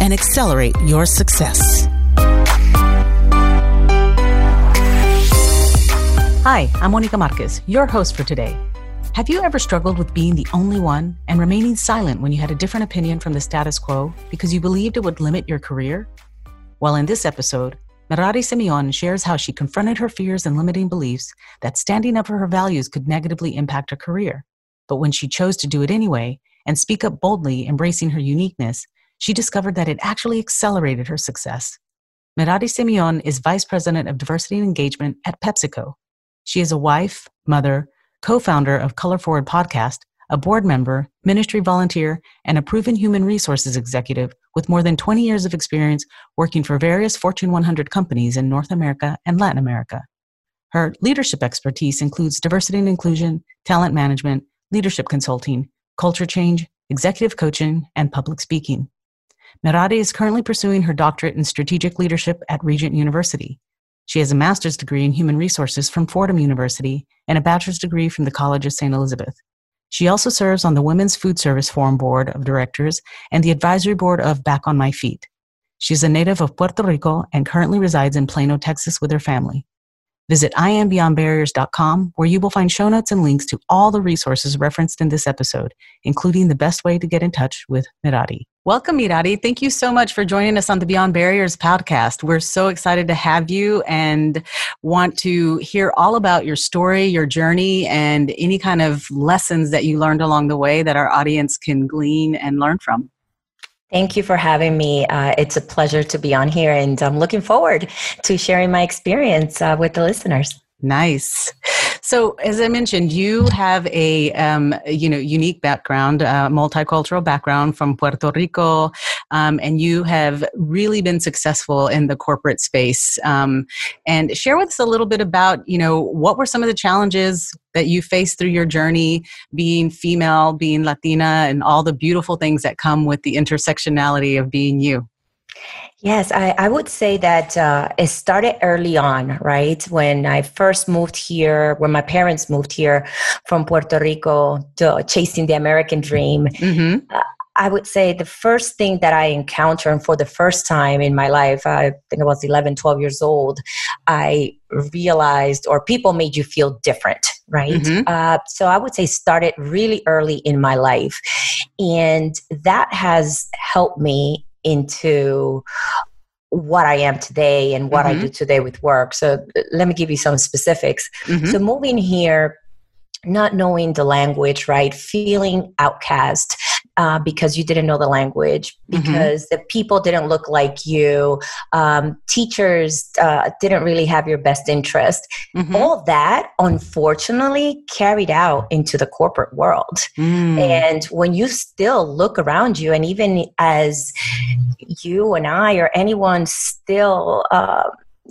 and accelerate your success. Hi, I'm Monica Marquez, your host for today. Have you ever struggled with being the only one and remaining silent when you had a different opinion from the status quo because you believed it would limit your career? Well, in this episode, Merari Simeon shares how she confronted her fears and limiting beliefs that standing up for her values could negatively impact her career. But when she chose to do it anyway and speak up boldly, embracing her uniqueness, she discovered that it actually accelerated her success. Merari Simeon is Vice President of Diversity and Engagement at PepsiCo. She is a wife, mother, co-founder of Color Forward Podcast, a board member, ministry volunteer, and a proven human resources executive with more than 20 years of experience working for various Fortune 100 companies in North America and Latin America. Her leadership expertise includes diversity and inclusion, talent management, leadership consulting, culture change, executive coaching, and public speaking. Merari is currently pursuing her doctorate in strategic leadership at Regent University. She has a master's degree in human resources from Fordham University and a bachelor's degree from the College of St. Elizabeth. She also serves on the Women's Food Service Forum Board of Directors and the advisory board of Back on My Feet. She's a native of Puerto Rico and currently resides in Plano, Texas with her family. Visit IamBeyondBarriers.com where you will find show notes and links to all the resources referenced in this episode, including the best way to get in touch with Merari. Welcome, Merari. Thank you so much for joining us on the Beyond Barriers podcast. We're so excited to have you and want to hear all about your story, your journey, and any kind of lessons that you learned along the way that our audience can glean and learn from. Thank you for having me. It's a pleasure to be on here, and I'm looking forward to sharing my experience with the listeners. Nice. So, as I mentioned, you have a unique background, multicultural background from Puerto Rico, and you have really been successful in the corporate space. And share with us a little bit about, what were some of the challenges that you faced through your journey, being female, being Latina, and all the beautiful things that come with the intersectionality of being you. Yes, I would say that it started early on, right? When I first moved here, when my parents moved here from Puerto Rico to chasing the American dream, I would say the first thing that I encountered for the first time in my life, I think I was 11, 12 years old, I realized, or people made you feel different, right? So I would say started really early in my life. And that has helped me into what I am today and what I do today with work. So let me give you some specifics. So moving here, not knowing the language, right? Feeling outcast because you didn't know the language, because the people didn't look like you, teachers didn't really have your best interest. All that, unfortunately, carried out into the corporate world. And when you still look around you, and even as you and I or anyone still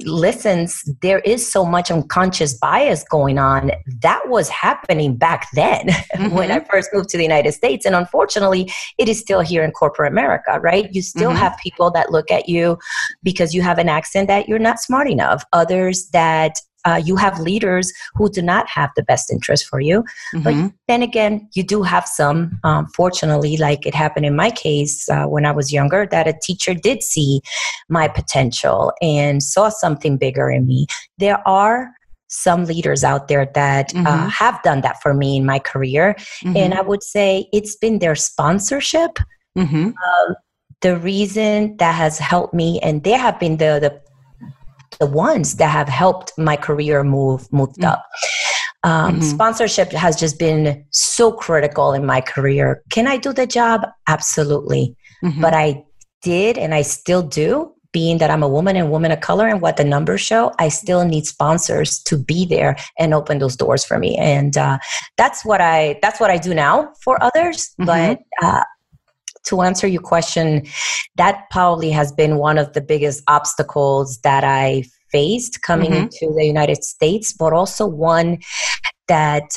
listens, there is so much unconscious bias going on. That was happening back then when I first moved to the United States. And unfortunately, it is still here in corporate America, right? You still have people that look at you because you have an accent that you're not smart enough. Others that you have leaders who do not have the best interest for you. But then again, you do have some, fortunately, like it happened in my case when I was younger, that a teacher did see my potential and saw something bigger in me. There are some leaders out there that have done that for me in my career. And I would say it's been their sponsorship. The reason that has helped me, and they have been the ones that have helped my career moved up. Sponsorship has just been so critical in my career. Can I do the job? Absolutely. But I did, and I still do, being that I'm a woman and woman of color and what the numbers show, I still need sponsors to be there and open those doors for me. And that's what I do now for others. But to answer your question, that probably has been one of the biggest obstacles that I faced coming into the United States, but also one that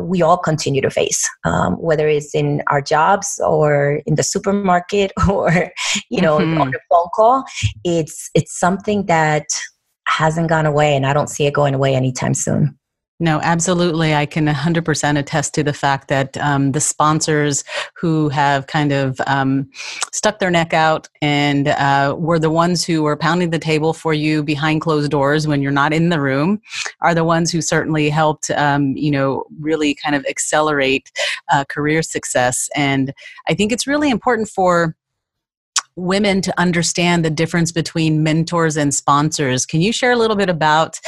we all continue to face, whether it's in our jobs or in the supermarket or, you know, on a phone call. It's something that hasn't gone away, and I don't see it going away anytime soon. No, absolutely. I can 100% attest to the fact that the sponsors who have kind of stuck their neck out and were the ones who were pounding the table for you behind closed doors when you're not in the room are the ones who certainly helped, you know, really kind of accelerate career success. And I think it's really important for women to understand the difference between mentors and sponsors. Can you share a little bit about,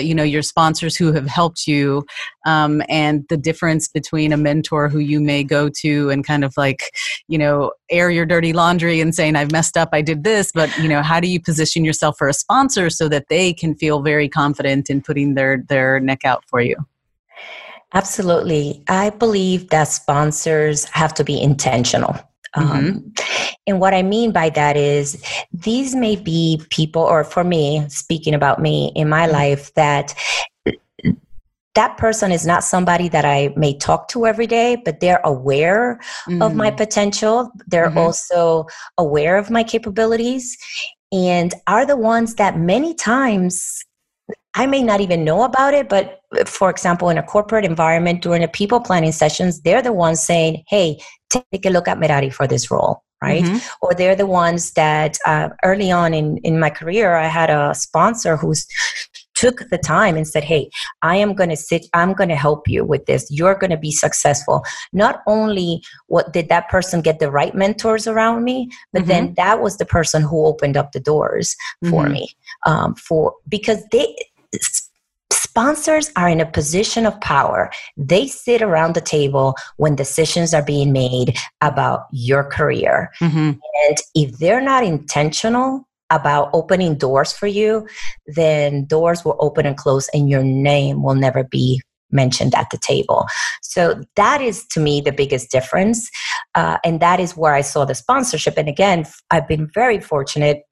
you know, your sponsors who have helped you and the difference between a mentor who you may go to and kind of like, you know, air your dirty laundry and saying, I've messed up, I did this, but, you know, how do you position yourself for a sponsor so that they can feel very confident in putting their neck out for you? Absolutely. I believe that sponsors have to be intentional. And what I mean by that is these may be people, or for me, speaking about me in my life, that person is not somebody that I may talk to every day, but they're aware of my potential. They're also aware of my capabilities, and are the ones that many times I may not even know about it, but for example, in a corporate environment during the people planning sessions, they're the ones saying, hey, take a look at Merari for this role, right? Or they're the ones that early on in my career, I had a sponsor who took the time and said, hey, I'm going to help you with this. You're going to be successul. Not only did that person get the right mentors around me, but then that was the person who opened up the doors for me. Because sponsors are in a position of power. They sit around the table when decisions are being made about your career. And if they're not intentional about opening doors for you, then doors will open and close and your name will never be mentioned at the table. So that is, to me, the biggest difference. And that is where I saw the sponsorship. And again, I've been very fortunate.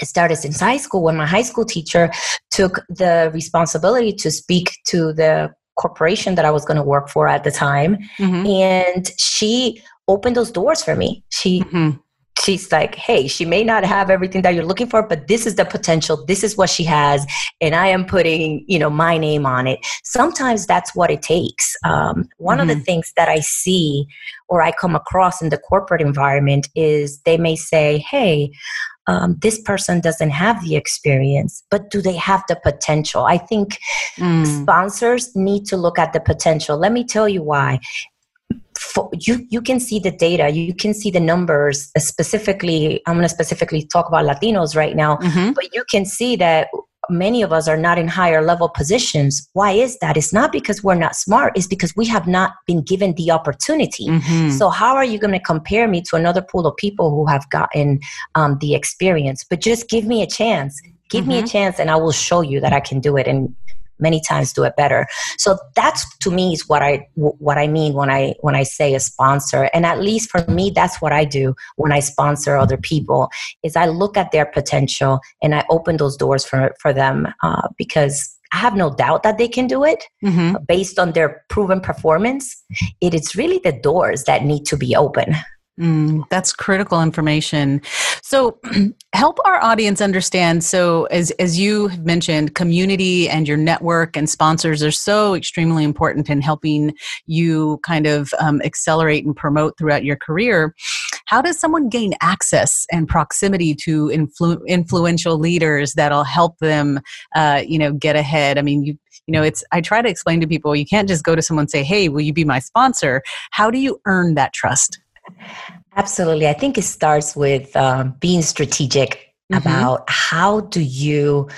It started since high school when my high school teacher took the responsibility to speak to the corporation that I was going to work for at the time. And she opened those doors for me. She's like, hey, she may not have everything that you're looking for, but this is the potential. This is what she has. And I am putting, you know, my name on it. Sometimes that's what it takes. One of the things that I see or I come across in the corporate environment is they may say, hey, this person doesn't have the experience, but do they have the potential? I think sponsors need to look at the potential. Let me tell you why. You can see the data, you can see the numbers. Specifically, I'm going to specifically talk about Latinos right now, but you can see that many of us are not in higher level positions. Why is that? It's not because we're not smart, it's because we have not been given the opportunity. So how are you going to compare me to another pool of people who have gotten the experience? But just give me a chance. Give me a chance and I will show you that I can do it, and many times do it better. So that's, to me, is what I mean when I say a sponsor. And at least for me, that's what I do when I sponsor other people, is I look at their potential and I open those doors for them because I have no doubt that they can do it based on their proven performance. It is really the doors that need to be open. That's critical information. So help our audience understand. So as you have mentioned, community and your network and sponsors are so extremely important in helping you kind of accelerate and promote throughout your career. How does someone gain access and proximity to influential leaders that'll help them, you know, get ahead? I mean, you know, I try to explain to people, you can't just go to someone and say, hey, will you be my sponsor? How do you earn that trust? Absolutely. I think it starts with being strategic about how do you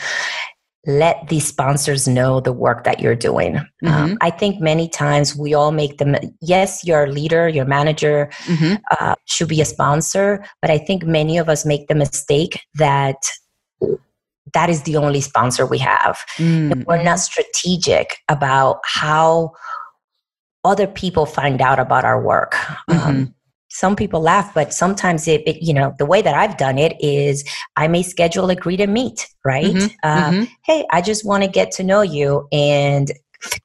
let these sponsors know the work that you're doing. I think many times we all make them, yes, your leader, your manager should be a sponsor, but I think many of us make the mistake that is the only sponsor we have. We're not strategic about how other people find out about our work. some people laugh, but sometimes it, you know, the way that I've done it is I may schedule a greet and meet, right? Mm-hmm. Hey, I just want to get to know you, and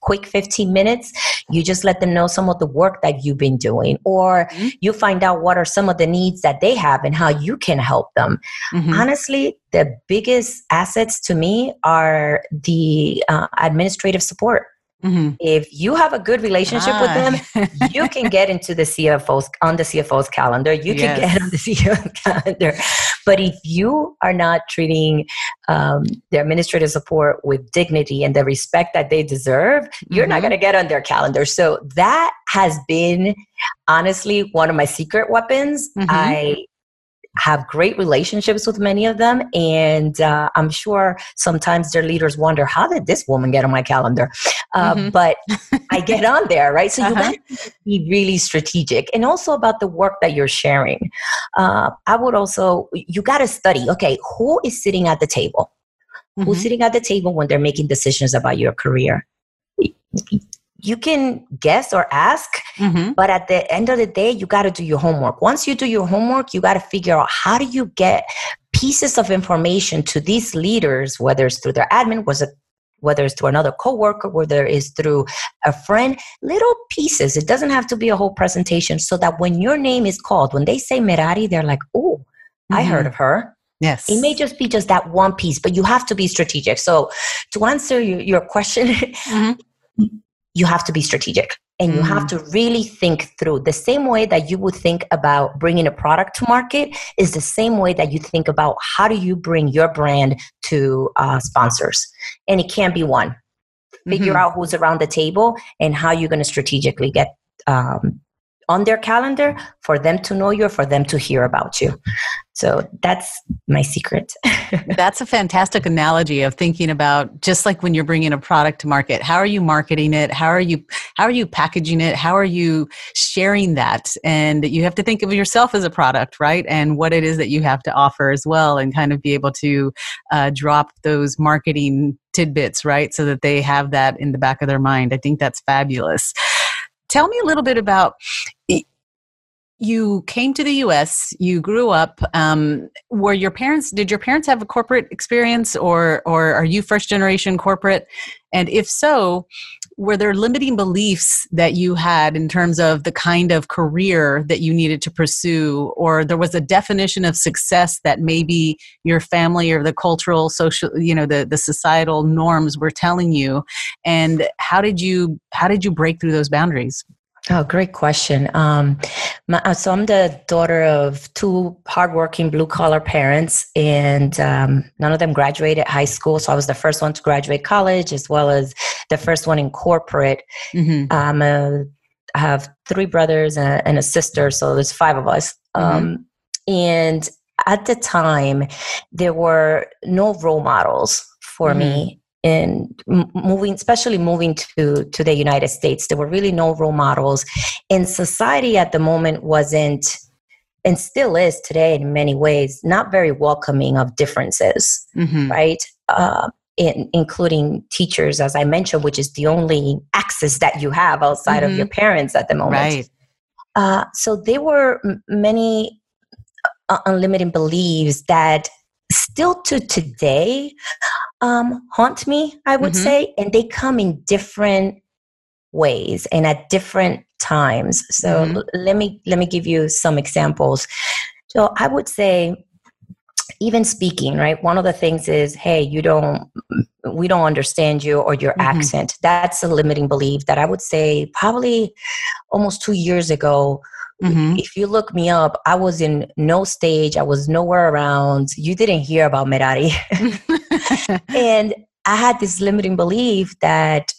quick 15 minutes, you just let them know some of the work that you've been doing, or mm-hmm. you find out what are some of the needs that they have and how you can help them. Mm-hmm. Honestly, the biggest assets to me are the administrative support. Mm-hmm. If you have a good relationship with them, you can get into the CFO's on the CFO's calendar. You can get on the CFO's calendar. But if you are not treating their administrative support with dignity and the respect that they deserve, mm-hmm. you're not going to get on their calendar. So that has been honestly one of my secret weapons. Mm-hmm. I have great relationships with many of them. And I'm sure sometimes their leaders wonder, how did this woman get on my calendar? Mm-hmm. But I get on there, right? So you have to be really strategic, and also about the work that you're sharing. I would also, you got to study, okay, who is sitting at the table? Mm-hmm. Who's sitting at the table when they're making decisions about your career? You can guess or ask, mm-hmm. but at the end of the day, you got to do your homework. Once you do your homework, you got to figure out how do you get pieces of information to these leaders, whether it's through their admin, whether it's through another coworker, whether it's through a friend, little pieces. It doesn't have to be a whole presentation, so that when your name is called, when they say Merari, they're like, oh, mm-hmm. I heard of her. Yes. It may just be just that one piece, but you have to be strategic. So to answer your question, mm-hmm. you have to be strategic, and you have to really think through. The same way that you would think about bringing a product to market is the same way that you think about how do you bring your brand to sponsors. And it can't be one. Mm-hmm. Figure out who's around the table and how you're going to strategically get on their calendar for them to know you, or for them to hear about you. So that's my secret. That's a fantastic analogy of thinking about, just like when you're bringing a product to market, how are you marketing it? How are you packaging it? How are you sharing that? And you have to think of yourself as a product, right? And what it is that you have to offer as well, and kind of be able to drop those marketing tidbits, right? So that they have that in the back of their mind. I think that's fabulous. Tell me a little bit about... You came to the U.S., you grew up, did your parents have a corporate experience, or are you first generation corporate? And if so, were there limiting beliefs that you had in terms of the kind of career that you needed to pursue, or there was a definition of success that maybe your family or the cultural, social, the societal norms were telling you? And how did you break through those boundaries? Oh, great question. So I'm the daughter of two hardworking blue-collar parents, and none of them graduated high school. So I was the first one to graduate college, as well as the first one in corporate. Mm-hmm. I have three brothers and a sister, so there's five of us. And at the time, there were no role models for me. And especially moving to the United States, there were really no role models. And society at the moment wasn't, and still is today in many ways, not very welcoming of differences, right? Including teachers, as I mentioned, which is the only access that you have outside of your parents at the moment. Right. So there were many unlimited beliefs that still to today haunt me, I would say, and they come in different ways and at different times. So let me give you some examples. So I would say, even speaking, right? One of the things is, hey, we don't understand you or your accent. That's a limiting belief that I would say probably almost 2 years ago. If you look me up, I was in no stage. I was nowhere around. You didn't hear about Merari. And I had this limiting belief that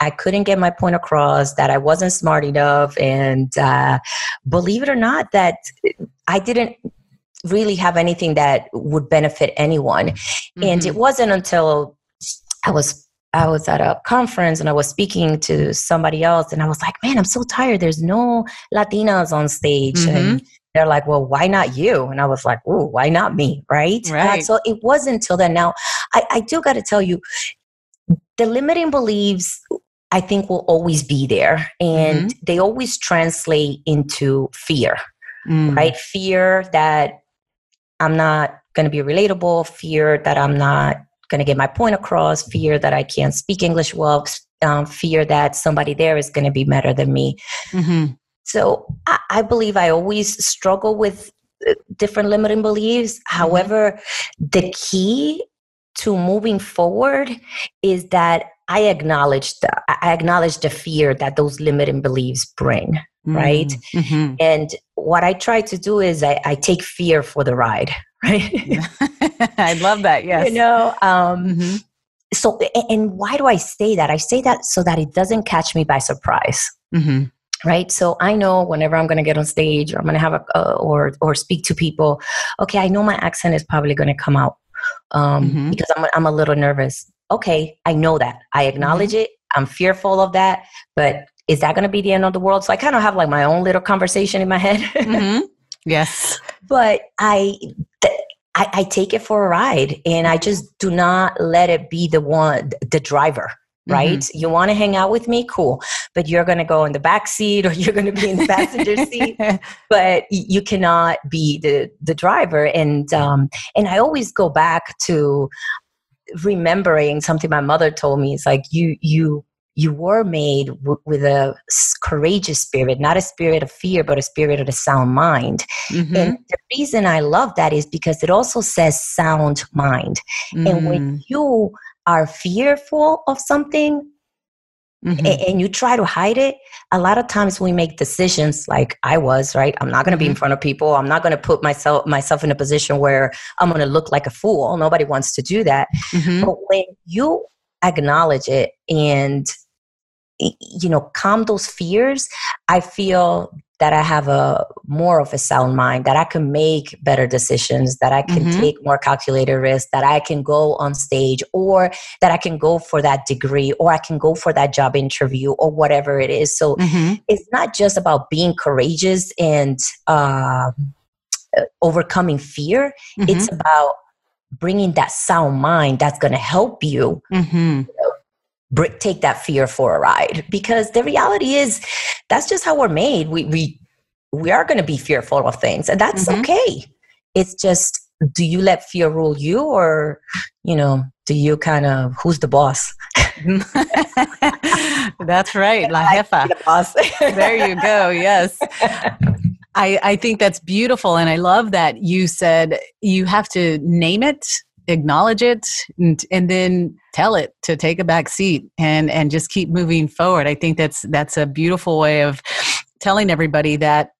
I couldn't get my point across, that I wasn't smart enough. And believe it or not, that I didn't really have anything that would benefit anyone. And it wasn't until I was at a conference and I was speaking to somebody else, and I was like, man, I'm so tired. There's no Latinas on stage. And they're like, well, why not you? And I was like, ooh, why not me? Right. So it wasn't until then. Now, I do got to tell you, the limiting beliefs, I think, will always be there, and they always translate into fear. right? Fear that I'm not going to be relatable, fear that I'm not going to get my point across, fear that I can't speak English well, fear that somebody there is going to be better than me. Mm-hmm. So I believe I always struggle with different limiting beliefs. Mm-hmm. However, the key to moving forward is that I acknowledge the fear that those limiting beliefs bring, right? Mm-hmm. And what I try to do is I take fear for the ride, right? Yeah. I love that, yes. You know, mm-hmm. So, and why do I say that? I say that so that it doesn't catch me by surprise, mm-hmm. right? So I know whenever I'm going to get on stage or I'm going to have or speak to people, okay, I know my accent is probably going to come out mm-hmm. because I'm a little nervous. Okay, I know that. I acknowledge mm-hmm. it. I'm fearful of that. But is that going to be the end of the world? So I kind of have like my own little conversation in my head. mm-hmm. Yes. But I take it for a ride, and I just do not let it be the driver, right? Mm-hmm. You want to hang out with me? Cool. But you're going to go in the back seat, or you're going to be in the passenger seat, but you cannot be the driver. And I always go back to remembering something my mother told me. It's like you were made with a courageous spirit, not a spirit of fear, but a spirit of a sound mind. Mm-hmm. And the reason I love that is because it also says sound mind. Mm-hmm. And when you are fearful of something, mm-hmm. and you try to hide it, a lot of times we make decisions like I was, right? I'm not going to be in front of people. I'm not going to put myself in a position where I'm going to look like a fool. Nobody wants to do that. Mm-hmm. But when you acknowledge it and, you know, calm those fears, I feel that I have a more of a sound mind, that I can make better decisions, that I can mm-hmm. take more calculated risks, that I can go on stage, or that I can go for that degree, or I can go for that job interview, or whatever it is. So mm-hmm. it's not just about being courageous and overcoming fear. Mm-hmm. It's about bringing that sound mind that's going to help you, mm-hmm. you know, take that fear for a ride, because the reality is that's just how we're made. We are going to be fearful of things, and that's mm-hmm. okay. It's just, do you let fear rule you, or, you know, do you kind of, who's the boss? That's right. La jefa. The boss. There you go. Yes. I think that's beautiful. And I love that you said you have to name it, acknowledge it, and then tell it to take a back seat and just keep moving forward. I think that's a beautiful way of telling everybody that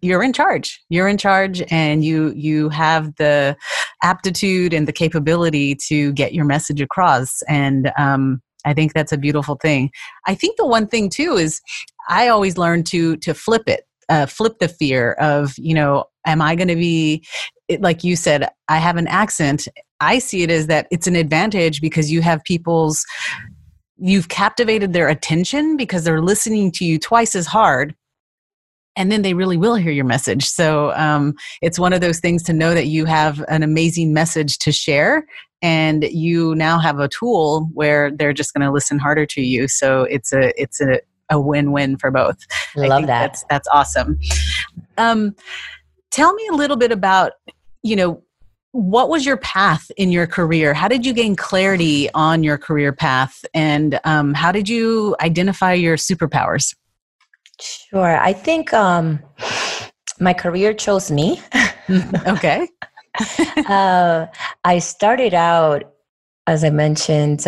you're in charge. You're in charge, and you have the aptitude and the capability to get your message across. And I think that's a beautiful thing. I think the one thing too is I always learn to flip it. Flip the fear of, you know, am I going to be, like you said, I have an accent. I see it as that it's an advantage because you have people's, you've captivated their attention because they're listening to you twice as hard, and then they really will hear your message. So it's one of those things to know that you have an amazing message to share, and you now have a tool where they're just going to listen harder to you. So it's a win-win for both. Love I think that. That's awesome. Tell me a little bit about, you know, what was your path in your career? How did you gain clarity on your career path? And how did you identify your superpowers? Sure. I think my career chose me. Okay. I started out, as I mentioned,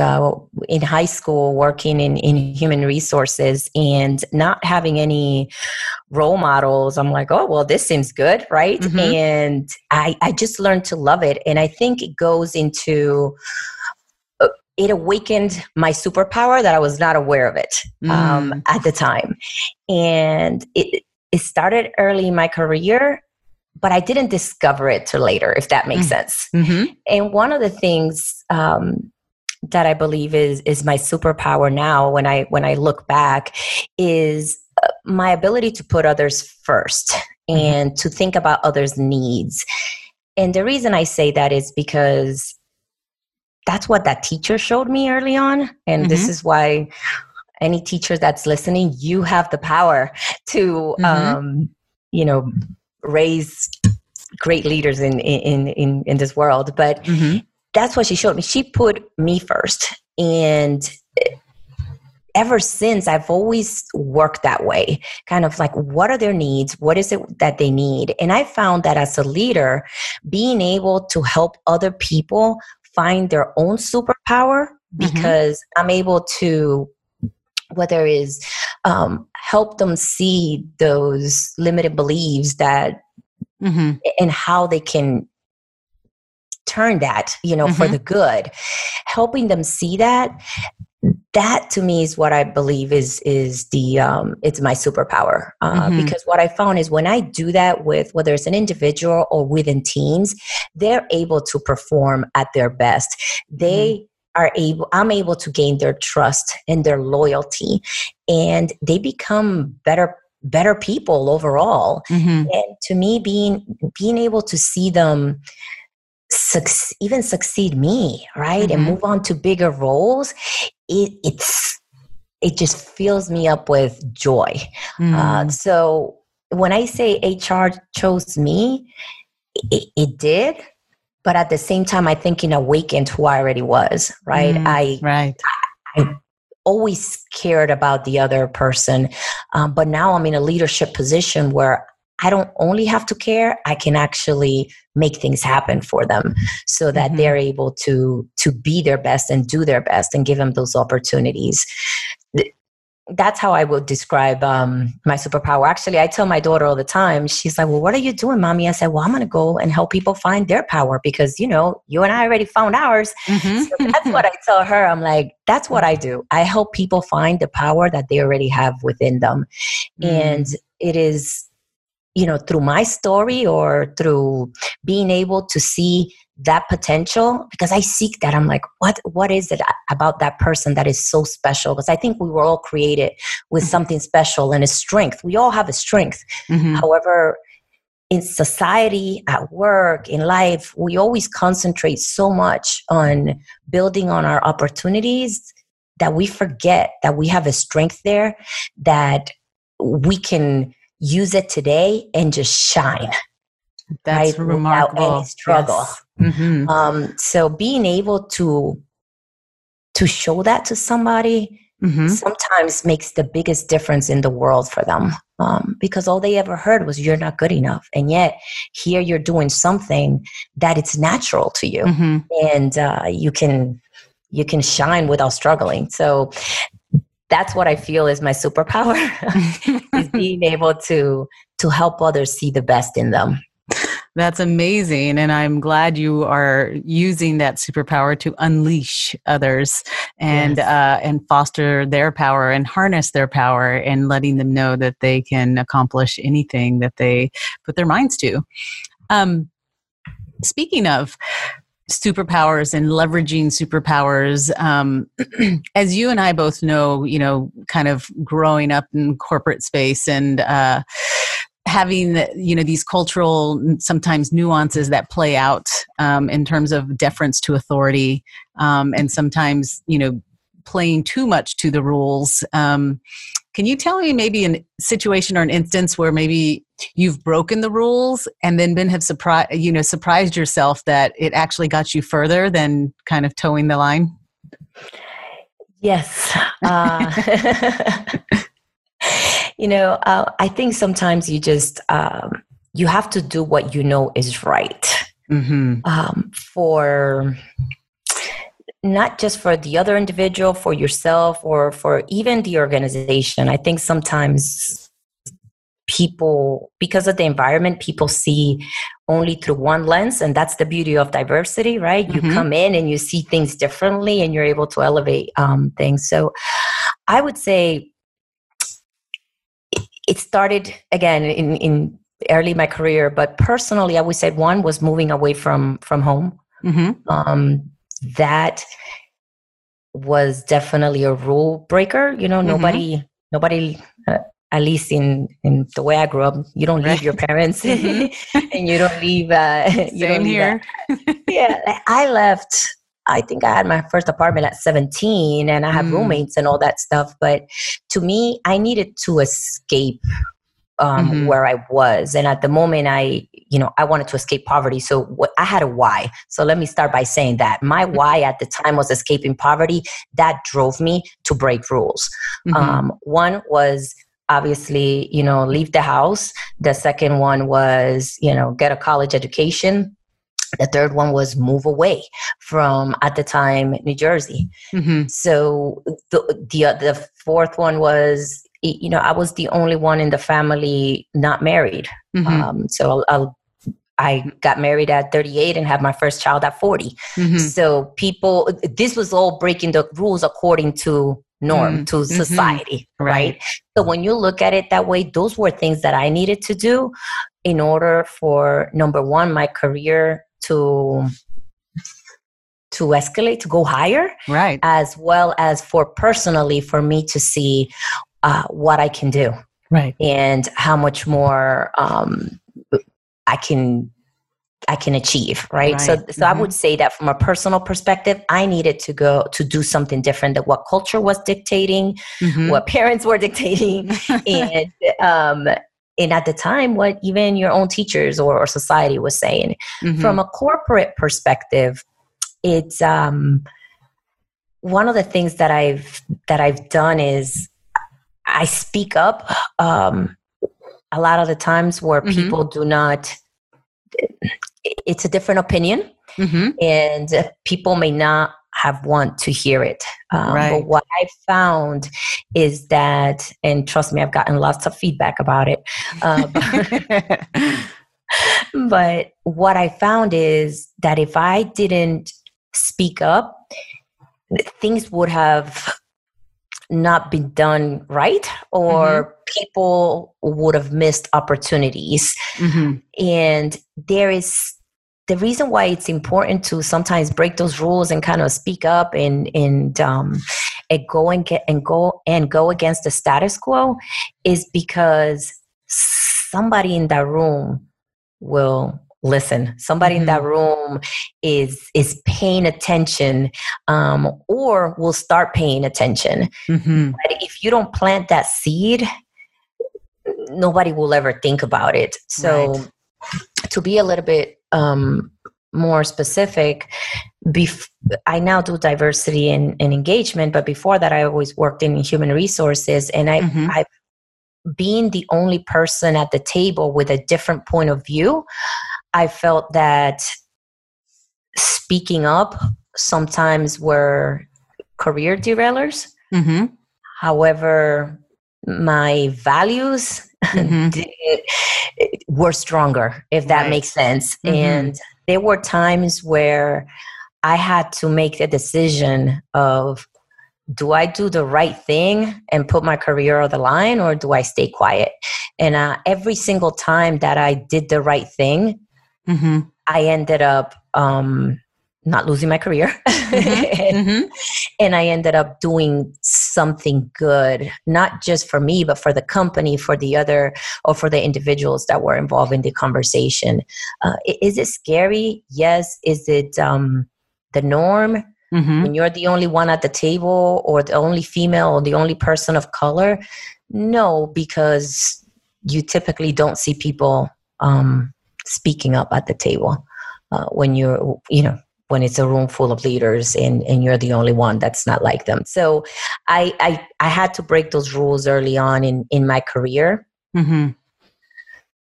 in high school, working in human resources and not having any role models. I'm like, oh, well, this seems good, right? Mm-hmm. And I just learned to love it. And I think it goes into, it awakened my superpower that I was not aware of it at the time. And it started early in my career, but I didn't discover it till later, if that makes sense. Mm-hmm. And one of the things that I believe is my superpower now, when I look back, is my ability to put others first and to think about others' needs. And the reason I say that is because that's what that teacher showed me early on. And this is why any teacher that's listening, you have the power to you know, raise great leaders in this world. But that's what she showed me. She put me first. And ever since, I've always worked that way, kind of like, what are their needs? What is it that they need? And I found that as a leader, being able to help other people find their own superpower, because I'm able to, whether it is help them see those limited beliefs that and how they can turn that, you know, for the good, helping them see that. That to me is what I believe is the, it's my superpower. Because what I found is when I do that with, whether it's an individual or within teams, they're able to perform at their best. They are able, I'm able to gain their trust and their loyalty, and they become better people overall. And to me, being able to see them succeed me, right? And move on to bigger roles. It just fills me up with joy. So when I say HR chose me, it did. But at the same time, I think it awakened who I already was, right? I always cared about the other person. But now I'm in a leadership position where I don't only have to care, I can actually make things happen for them so that they're able to be their best and do their best and give them those opportunities. That's how I would describe my superpower. Actually, I tell my daughter all the time, she's like, well, what are you doing, mommy? I said, well, I'm going to go and help people find their power because, you know, you and I already found ours. So that's what I tell her. I'm like, that's what I do. I help people find the power that they already have within them. And it is, you know, through my story or through being able to see that potential, because I seek that. I'm like, what is it about that person that is so special? Because I think we were all created with something special and a strength. We all have a strength. However, in society, at work, in life, we always concentrate so much on building on our opportunities that we forget that we have a strength there that we can use it today and just shine. That's right? Remarkable. Without any struggle. Yes. So being able to show that to somebody sometimes makes the biggest difference in the world for them. Because all they ever heard was you're not good enough. And yet here you're doing something that it's natural to you. And you can shine without struggling. So that's what I feel is my superpower, is being able to help others see the best in them. That's amazing. And I'm glad you are using that superpower to unleash others and foster their power and harness their power and letting them know that they can accomplish anything that they put their minds to. Speaking of superpowers and leveraging superpowers. As you and I both know, you know, kind of growing up in corporate space and having, you know, these cultural sometimes nuances that play out in terms of deference to authority and sometimes, you know, playing too much to the rules. Can you tell me maybe a situation or an instance where maybe you've broken the rules and then surprised yourself that it actually got you further than kind of towing the line? Yes. You know, I think sometimes you just, you have to do what you know is right for not just for the other individual, for yourself, or for even the organization. I think sometimes people, because of the environment, people see only through one lens. And that's the beauty of diversity, right? You come in and you see things differently and you're able to elevate things. So I would say it started, again, in early my career. But personally, I would say one was moving away from home. That was definitely a rule breaker. You know, nobody, at least in the way I grew up, you don't leave your parents and you don't leave. You don't leave here. I left, I think I had my first apartment at 17 and I had roommates and all that stuff. But to me, I needed to escape where I was. And at the moment I wanted to escape poverty. So I had a why. So let me start by saying that my why at the time was escaping poverty. That drove me to break rules. One was obviously, leave the house. The second one was, get a college education. The third one was move away from, at the time, New Jersey. So the fourth one was, I was the only one in the family not married. So I got married at 38 and had my first child at 40. So this was all breaking the rules according to norm, to society, right? So when you look at it that way, those were things that I needed to do in order for, number one, my career to escalate, to go higher, right? As well as for personally, for me to see what I can do, right? And how much more I can achieve, right? So I would say that from a personal perspective, I needed to go to do something different than what culture was dictating, what parents were dictating, and at the time, what even your own teachers or society was saying. From a corporate perspective, it's one of the things that I've done is I speak up a lot of the times where people do not. It's a different opinion, and people may not have want to hear it. But what I found is that, and trust me, I've gotten lots of feedback about it. But what I found is that if I didn't speak up, things would have not been done right, or people would have missed opportunities. And there is the reason why it's important to sometimes break those rules and kind of speak up and go against the status quo is because somebody in that room will listen. Somebody in that room is paying attention, or will start paying attention. But if you don't plant that seed, nobody will ever think about it. So to be a little bit more specific, I now do diversity and engagement, but before that I always worked in human resources, and I being the only person at the table with a different point of view, I felt that speaking up sometimes were career derailers. However, my values were stronger, if that makes sense. And there were times where I had to make the decision of, do I do the right thing and put my career on the line, or do I stay quiet? And every single time that I did the right thing, I ended up not losing my career. And I ended up doing something good, not just for me, but for the company, for the other, or for the individuals that were involved in the conversation. Is it scary? Yes. Is it the norm? When you're the only one at the table, or the only female, or the only person of color? No, because you typically don't see people speaking up at the table when you're, when it's a room full of leaders and you're the only one that's not like them. So I had to break those rules early on in my career. And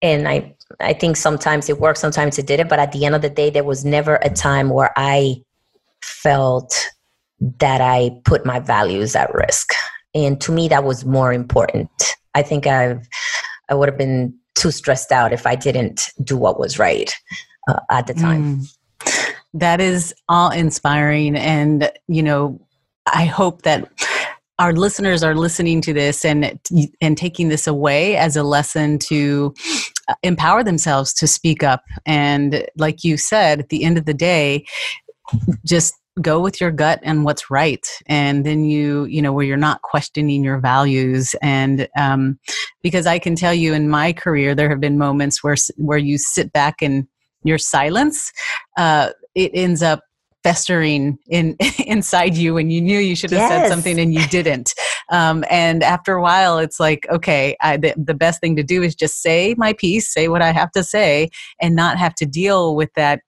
I think sometimes it worked, sometimes it didn't. But at the end of the day, there was never a time where I felt that I put my values at risk. And to me, that was more important. I think I would have been too stressed out if I didn't do what was right at the time. That is all inspiring. And, I hope that our listeners are listening to this and taking this away as a lesson to empower themselves to speak up. And like you said, at the end of the day, just go with your gut and what's right. And then where you're not questioning your values. And because I can tell you in my career, there have been moments where you sit back and your silence, it ends up festering inside you, and you knew you should have said something and you didn't. And after a while, it's like, okay, the best thing to do is just say my piece, say what I have to say, and not have to deal with that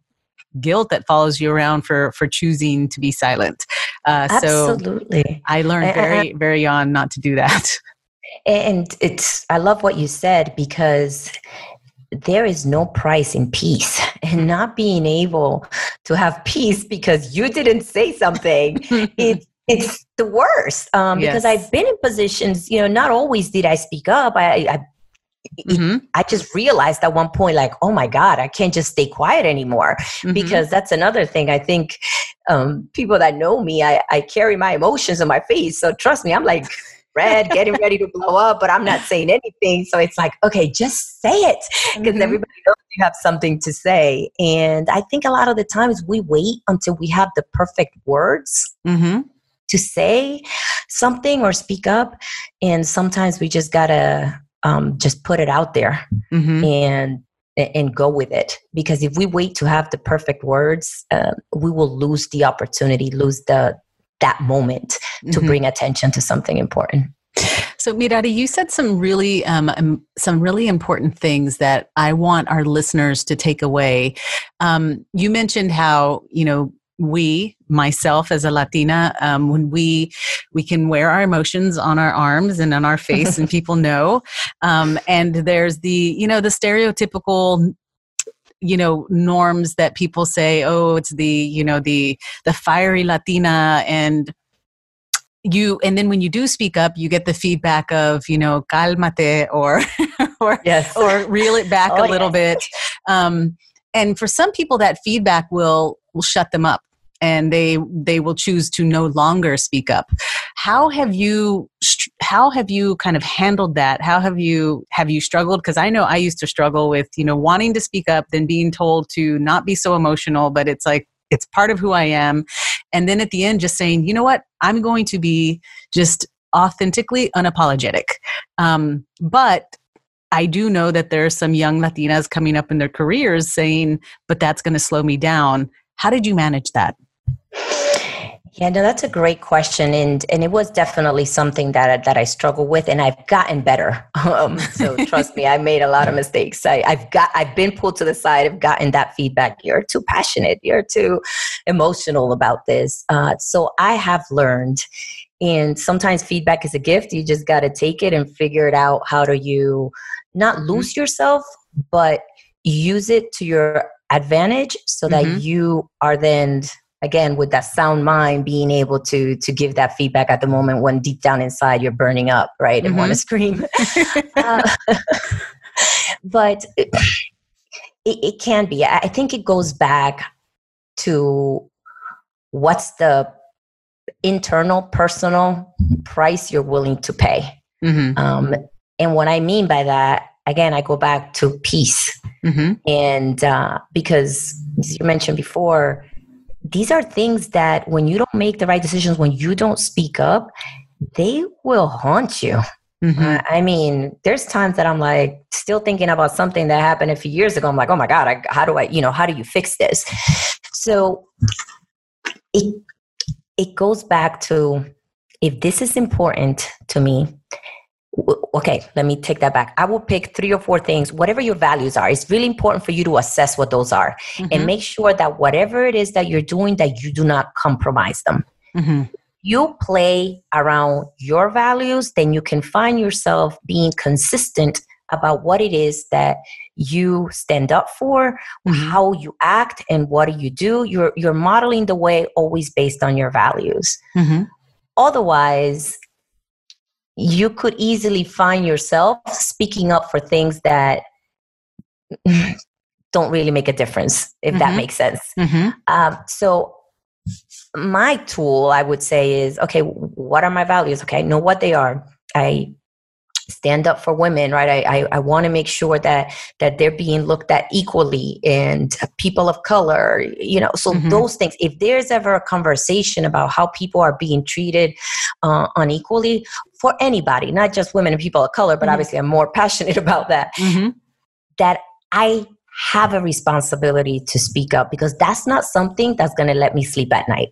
guilt that follows you around for choosing to be silent. Absolutely. So I learned very, very young not to do that. And it's, I love what you said, because there is no price in peace, and not being able to have peace because you didn't say something. It's the worst. Because I've been in positions, you know, not always did I speak up. I just realized at one point, like, oh my God, I can't just stay quiet anymore, because that's another thing. I think people that know me, I carry my emotions on my face. So trust me, I'm like red, getting ready to blow up, but I'm not saying anything. So it's like, okay, just say it, because everybody knows you have something to say. And I think a lot of the times we wait until we have the perfect words to say something or speak up. And sometimes we just gotta just put it out there and go with it. Because if we wait to have the perfect words, we will lose the opportunity, lose that moment to bring attention to something important. So Merari, you said some really important things that I want our listeners to take away. You mentioned how, you know, myself as a Latina, when we can wear our emotions on our arms and on our face and people know, and there's the stereotypical, you know, norms that people say, oh, it's the fiery Latina, and then when you do speak up, you get the feedback of, you know, calmate or reel it back a little bit. And for some people that feedback will shut them up, and they will choose to no longer speak up. How have you kind of handled that? Have you struggled? Because I know I used to struggle with, you know, wanting to speak up, then being told to not be so emotional, but it's like, it's part of who I am. And then at the end, just saying, you know what, I'm going to be just authentically unapologetic. But I do know that there are some young Latinas coming up in their careers saying, but that's going to slow me down. How did you manage that? Yeah, no, that's a great question. And it was definitely something that I struggled with, and I've gotten better. So trust me, I made a lot of mistakes. I've been pulled to the side. I've gotten that feedback. You're too passionate. You're too emotional about this. So I have learned, and sometimes feedback is a gift. You just got to take it and figure it out. How do you not lose yourself, but use it to your advantage so that you are then, again, with that sound mind, being able to give that feedback at the moment when deep down inside you're burning up, right? And want to scream. But it can be. I think it goes back to what's the internal, personal price you're willing to pay. And what I mean by that, again, I go back to peace. And because, as you mentioned before, these are things that when you don't make the right decisions, when you don't speak up, they will haunt you. I mean, there's times that I'm like still thinking about something that happened a few years ago. I'm like, oh my God, how do you fix this? So it goes back to, if this is important to me, okay, let me take that back. I will pick 3 or 4 things, whatever your values are. It's really important for you to assess what those are and make sure that whatever it is that you're doing, that you do not compromise them. You play around your values, then you can find yourself being consistent about what it is that you stand up for, how you act, and what do you do. You're modeling the way, always based on your values. Otherwise, you could easily find yourself speaking up for things that don't really make a difference, if that makes sense. So my tool, I would say, is, okay, what are my values? Okay, I know what they are. I stand up for women, right? I want to make sure that they're being looked at equally, and people of color, you know, so those things. If there's ever a conversation about how people are being treated unequally for anybody, not just women and people of color, but obviously I'm more passionate about that, that I have a responsibility to speak up, because that's not something that's going to let me sleep at night.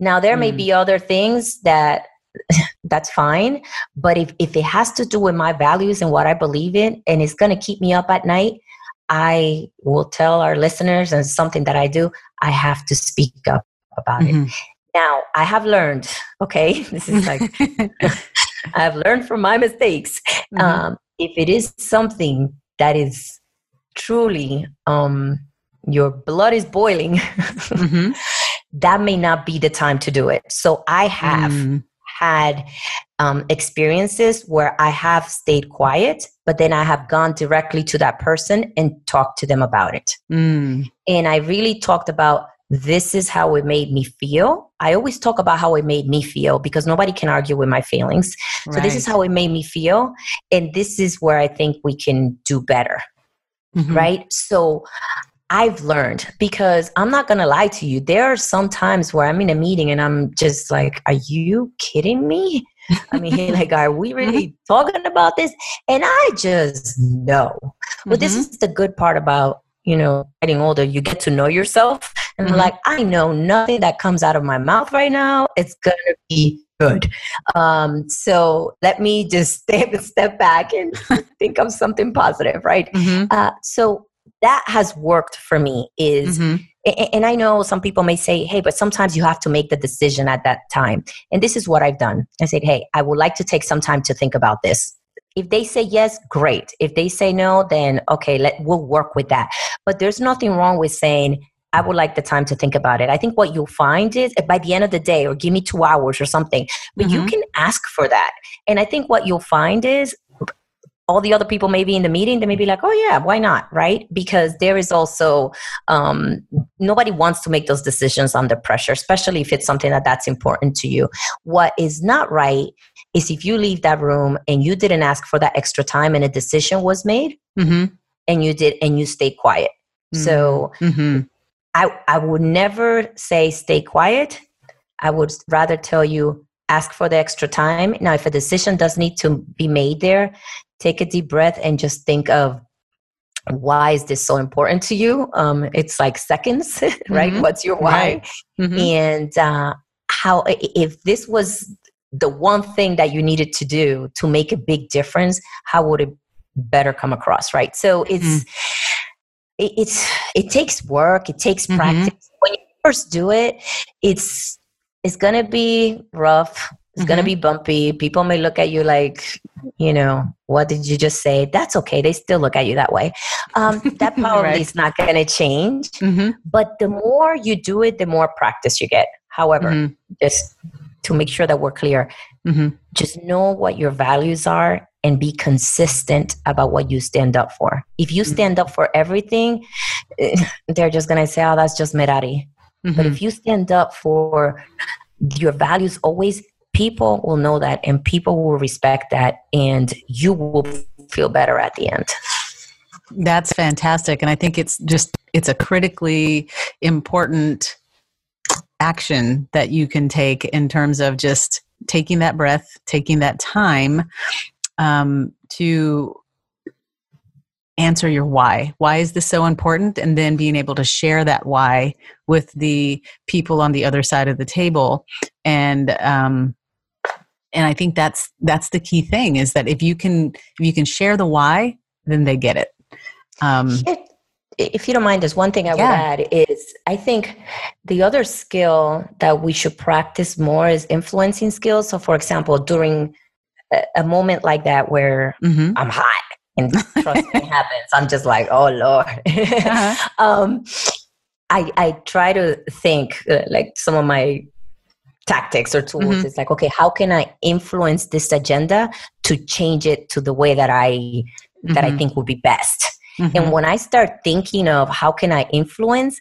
Now, there may be other things that that's fine. But if it has to do with my values and what I believe in, and it's going to keep me up at night, I will tell our listeners, and something that I do, I have to speak up about it. Now, I have learned, okay, this is like, I've learned from my mistakes. If it is something that is truly, your blood is boiling, that may not be the time to do it. So I have had experiences where I have stayed quiet, but then I have gone directly to that person and talked to them about it. And I really talked about, this is how it made me feel. I always talk about how it made me feel because nobody can argue with my feelings. Right. So this is how it made me feel. And this is where I think we can do better. Right? So I've learned, because I'm not going to lie to you. There are some times where I'm in a meeting and I'm just like, are you kidding me? I mean, like, are we really talking about this? And I just know. Well, this is the good part about, you know, getting older, you get to know yourself. And I'm like, I know nothing that comes out of my mouth right now. It's going to be good. So let me just take a step back and think of something positive, right? So that has worked for me is, and I know some people may say, hey, but sometimes you have to make the decision at that time. And this is what I've done. I said, hey, I would like to take some time to think about this. If they say yes, great. If they say no, then okay, we'll work with that. But there's nothing wrong with saying, I would like the time to think about it. I think what you'll find is by the end of the day, or give me 2 hours or something, but you can ask for that. And I think what you'll find is all the other people maybe in the meeting, they may be like, oh yeah, why not? Right? Because there is also, nobody wants to make those decisions under pressure, especially if it's something that's important to you. What is not right is if you leave that room and you didn't ask for that extra time and a decision was made and you did, and you stayed quiet. So I would never say stay quiet. I would rather tell you, ask for the extra time. Now, if a decision does need to be made there, take a deep breath and just think of, why is this so important to you? It's like seconds, right? What's your why? And how, if this was the one thing that you needed to do to make a big difference, how would it better come across, right? So it takes work. It takes practice. When you first do it, it's going to be rough. It's going to be bumpy. People may look at you like, you know, what did you just say? That's okay. They still look at you that way. That probably is not going to change. But the more you do it, the more practice you get. However, just to make sure that we're clear, just know what your values are and be consistent about what you stand up for. If you stand up for everything, they're just going to say, oh, that's just Merari. But if you stand up for your values always, people will know that and people will respect that, and you will feel better at the end. That's fantastic. And I think it's a critically important action that you can take in terms of just taking that breath, taking that time to answer your why. Why is this so important? And then being able to share that why with the people on the other side of the table. And I think that's the key thing, is that if you can share the why, then they get it. If you don't mind, there's one thing I would add is, I think the other skill that we should practice more is influencing skills. So for example, during a moment like that where I'm hot and trust me happens, I'm just like, oh Lord. I try to think like some of my tactics or tools. It's like, okay, how can I influence this agenda to change it to the way that I think would be best? And when I start thinking of how can I influence,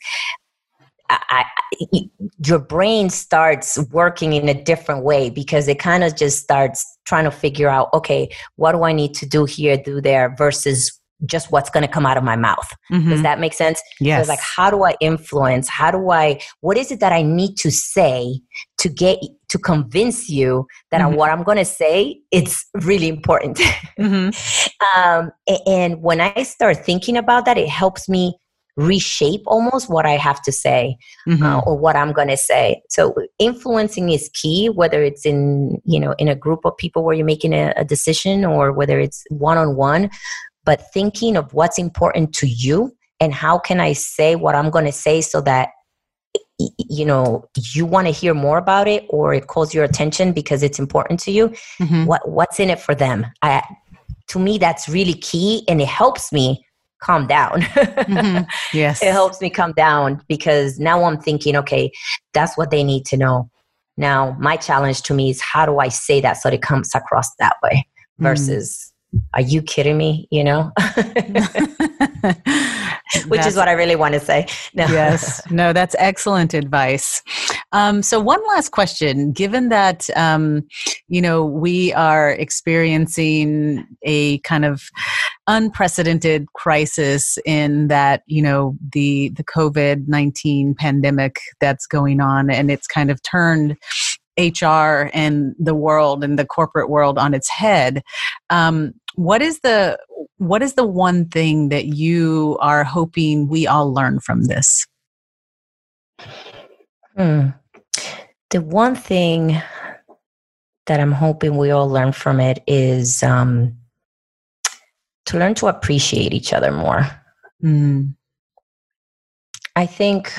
your brain starts working in a different way, because it kind of just starts trying to figure out, okay, what do I need to do here, do there, versus just what's going to come out of my mouth. Does that make sense? Yes. So it's like, how do I influence? What is it that I need to say to convince you that what I'm going to say, it's really important. And when I start thinking about that, it helps me reshape almost what I have to say or what I'm going to say. So influencing is key, whether it's in, you know, in a group of people where you're making a decision or whether it's one-on-one, but thinking of what's important to you and how can I say what I'm going to say so that, you know, you want to hear more about it or it calls your attention because it's important to you. What's in it for them? To me, that's really key and it helps me calm down. Yes. It helps me calm down because now I'm thinking, okay, that's what they need to know. Now, my challenge to me is how do I say that so it comes across that way versus, are you kidding me? You know, which is what I really want to say. No. Yes. No, that's excellent advice. So one last question, given that, you know, we are experiencing a kind of unprecedented crisis in that, you know, the COVID-19 pandemic that's going on, and it's kind of turned HR and the world and the corporate world on its head. What is the one thing that you are hoping we all learn from this? The one thing that I'm hoping we all learn from it is to learn to appreciate each other more. I think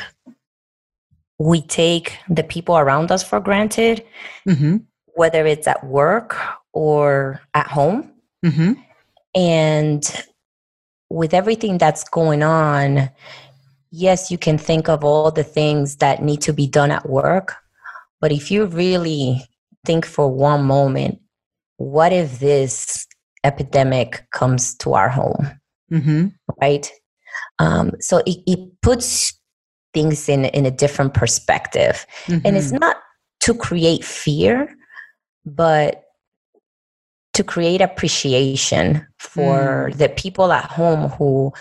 we take the people around us for granted, whether it's at work or at home. And with everything that's going on, yes, you can think of all the things that need to be done at work. But if you really think for one moment, what if this epidemic comes to our home? Right? So it puts things in a different perspective. And it's not to create fear, but to create appreciation for the people at home who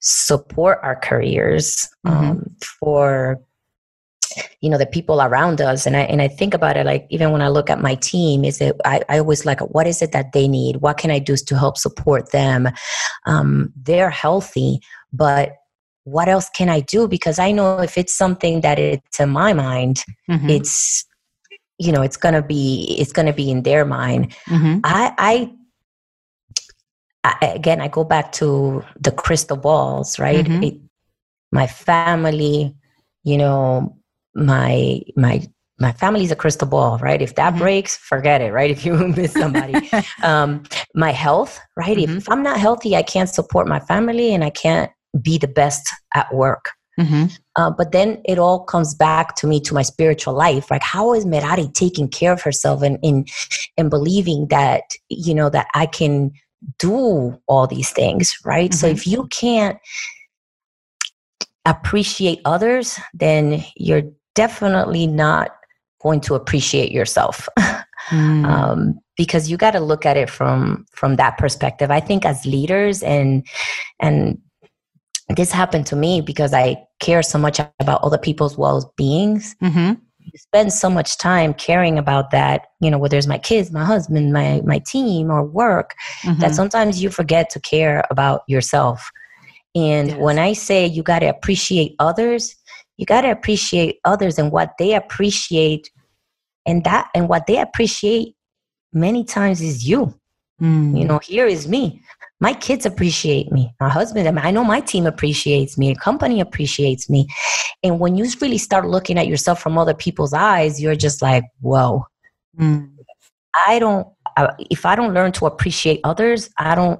support our careers, for, you know, the people around us. And I think about it, like, even when I look at my team, is that I always like, what is it that they need? What can I do to help support them? They're healthy, but what else can I do? Because I know if it's something that it's in my mind, it's, you know, it's going to be in their mind. I go back to the crystal balls, right? My family, you know, my family's a crystal ball, right? If that breaks, forget it, right? If you miss somebody, my health, right? If I'm not healthy, I can't support my family and I can't be the best at work. But then it all comes back to me, to my spiritual life. Like, how is Merari taking care of herself and believing that, you know, that I can do all these things, right? So if you can't appreciate others, then you're definitely not going to appreciate yourself. Because you got to look at it from that perspective. I think as leaders and this happened to me because I care so much about other people's well-beings. You spend so much time caring about that, you know, whether it's my kids, my husband, my team or work, that sometimes you forget to care about yourself. And when I say you got to appreciate others, and what they appreciate and what they appreciate many times is you. You know, here is me. My kids appreciate me. My husband, I know my team appreciates me. A company appreciates me. And when you really start looking at yourself from other people's eyes, you're just like, whoa, if I don't learn to appreciate others, I don't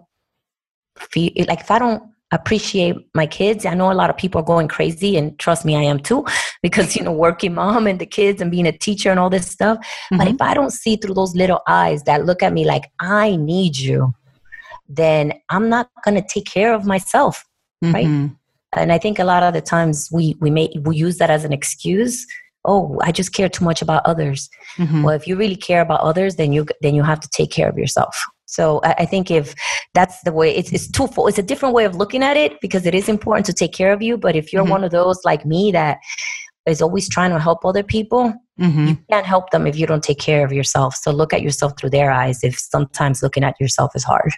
feel like if I don't appreciate my kids, I know a lot of people are going crazy and trust me, I am too, because, you know, working mom and the kids and being a teacher and all this stuff. But if I don't see through those little eyes that look at me like, I need you, then I'm not going to take care of myself, right? And I think a lot of the times we use that as an excuse. Oh, I just care too much about others. Well, if you really care about others, then you have to take care of yourself. So I think if that's the way, it's twofold. It's a different way of looking at it because it is important to take care of you. But if you're one of those like me that is always trying to help other people, you can't help them if you don't take care of yourself. So look at yourself through their eyes if sometimes looking at yourself is hard.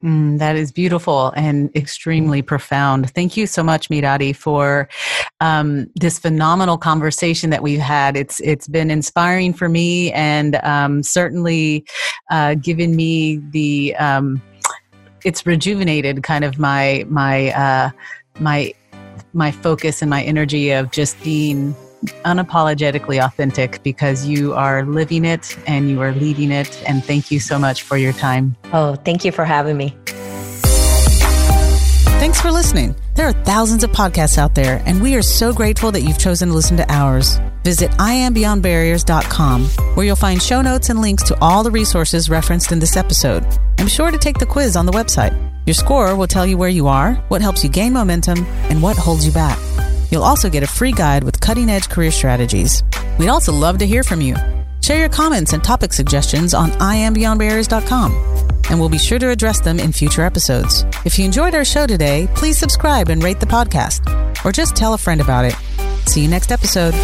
That is beautiful and extremely profound. Thank you so much, Merari, for this phenomenal conversation that we've had. It's been inspiring for me and certainly given me the it's rejuvenated kind of my focus and my energy of just being unapologetically authentic, because you are living it and you are leading it. And thank you so much for your time. Oh, thank you for having me. Thanks for listening. There are thousands of podcasts out there, and we are so grateful that you've chosen to listen to ours. Visit IamBeyondBarriers.com, where you'll find show notes and links to all the resources referenced in this episode. I'm sure to take the quiz on the website. Your score will tell you where you are, what helps you gain momentum, and what holds you back. You'll also get a free guide with cutting-edge career strategies. We'd also love to hear from you. Share your comments and topic suggestions on IamBeyondBarriers.com, and we'll be sure to address them in future episodes. If you enjoyed our show today, please subscribe and rate the podcast, or just tell a friend about it. See you next episode.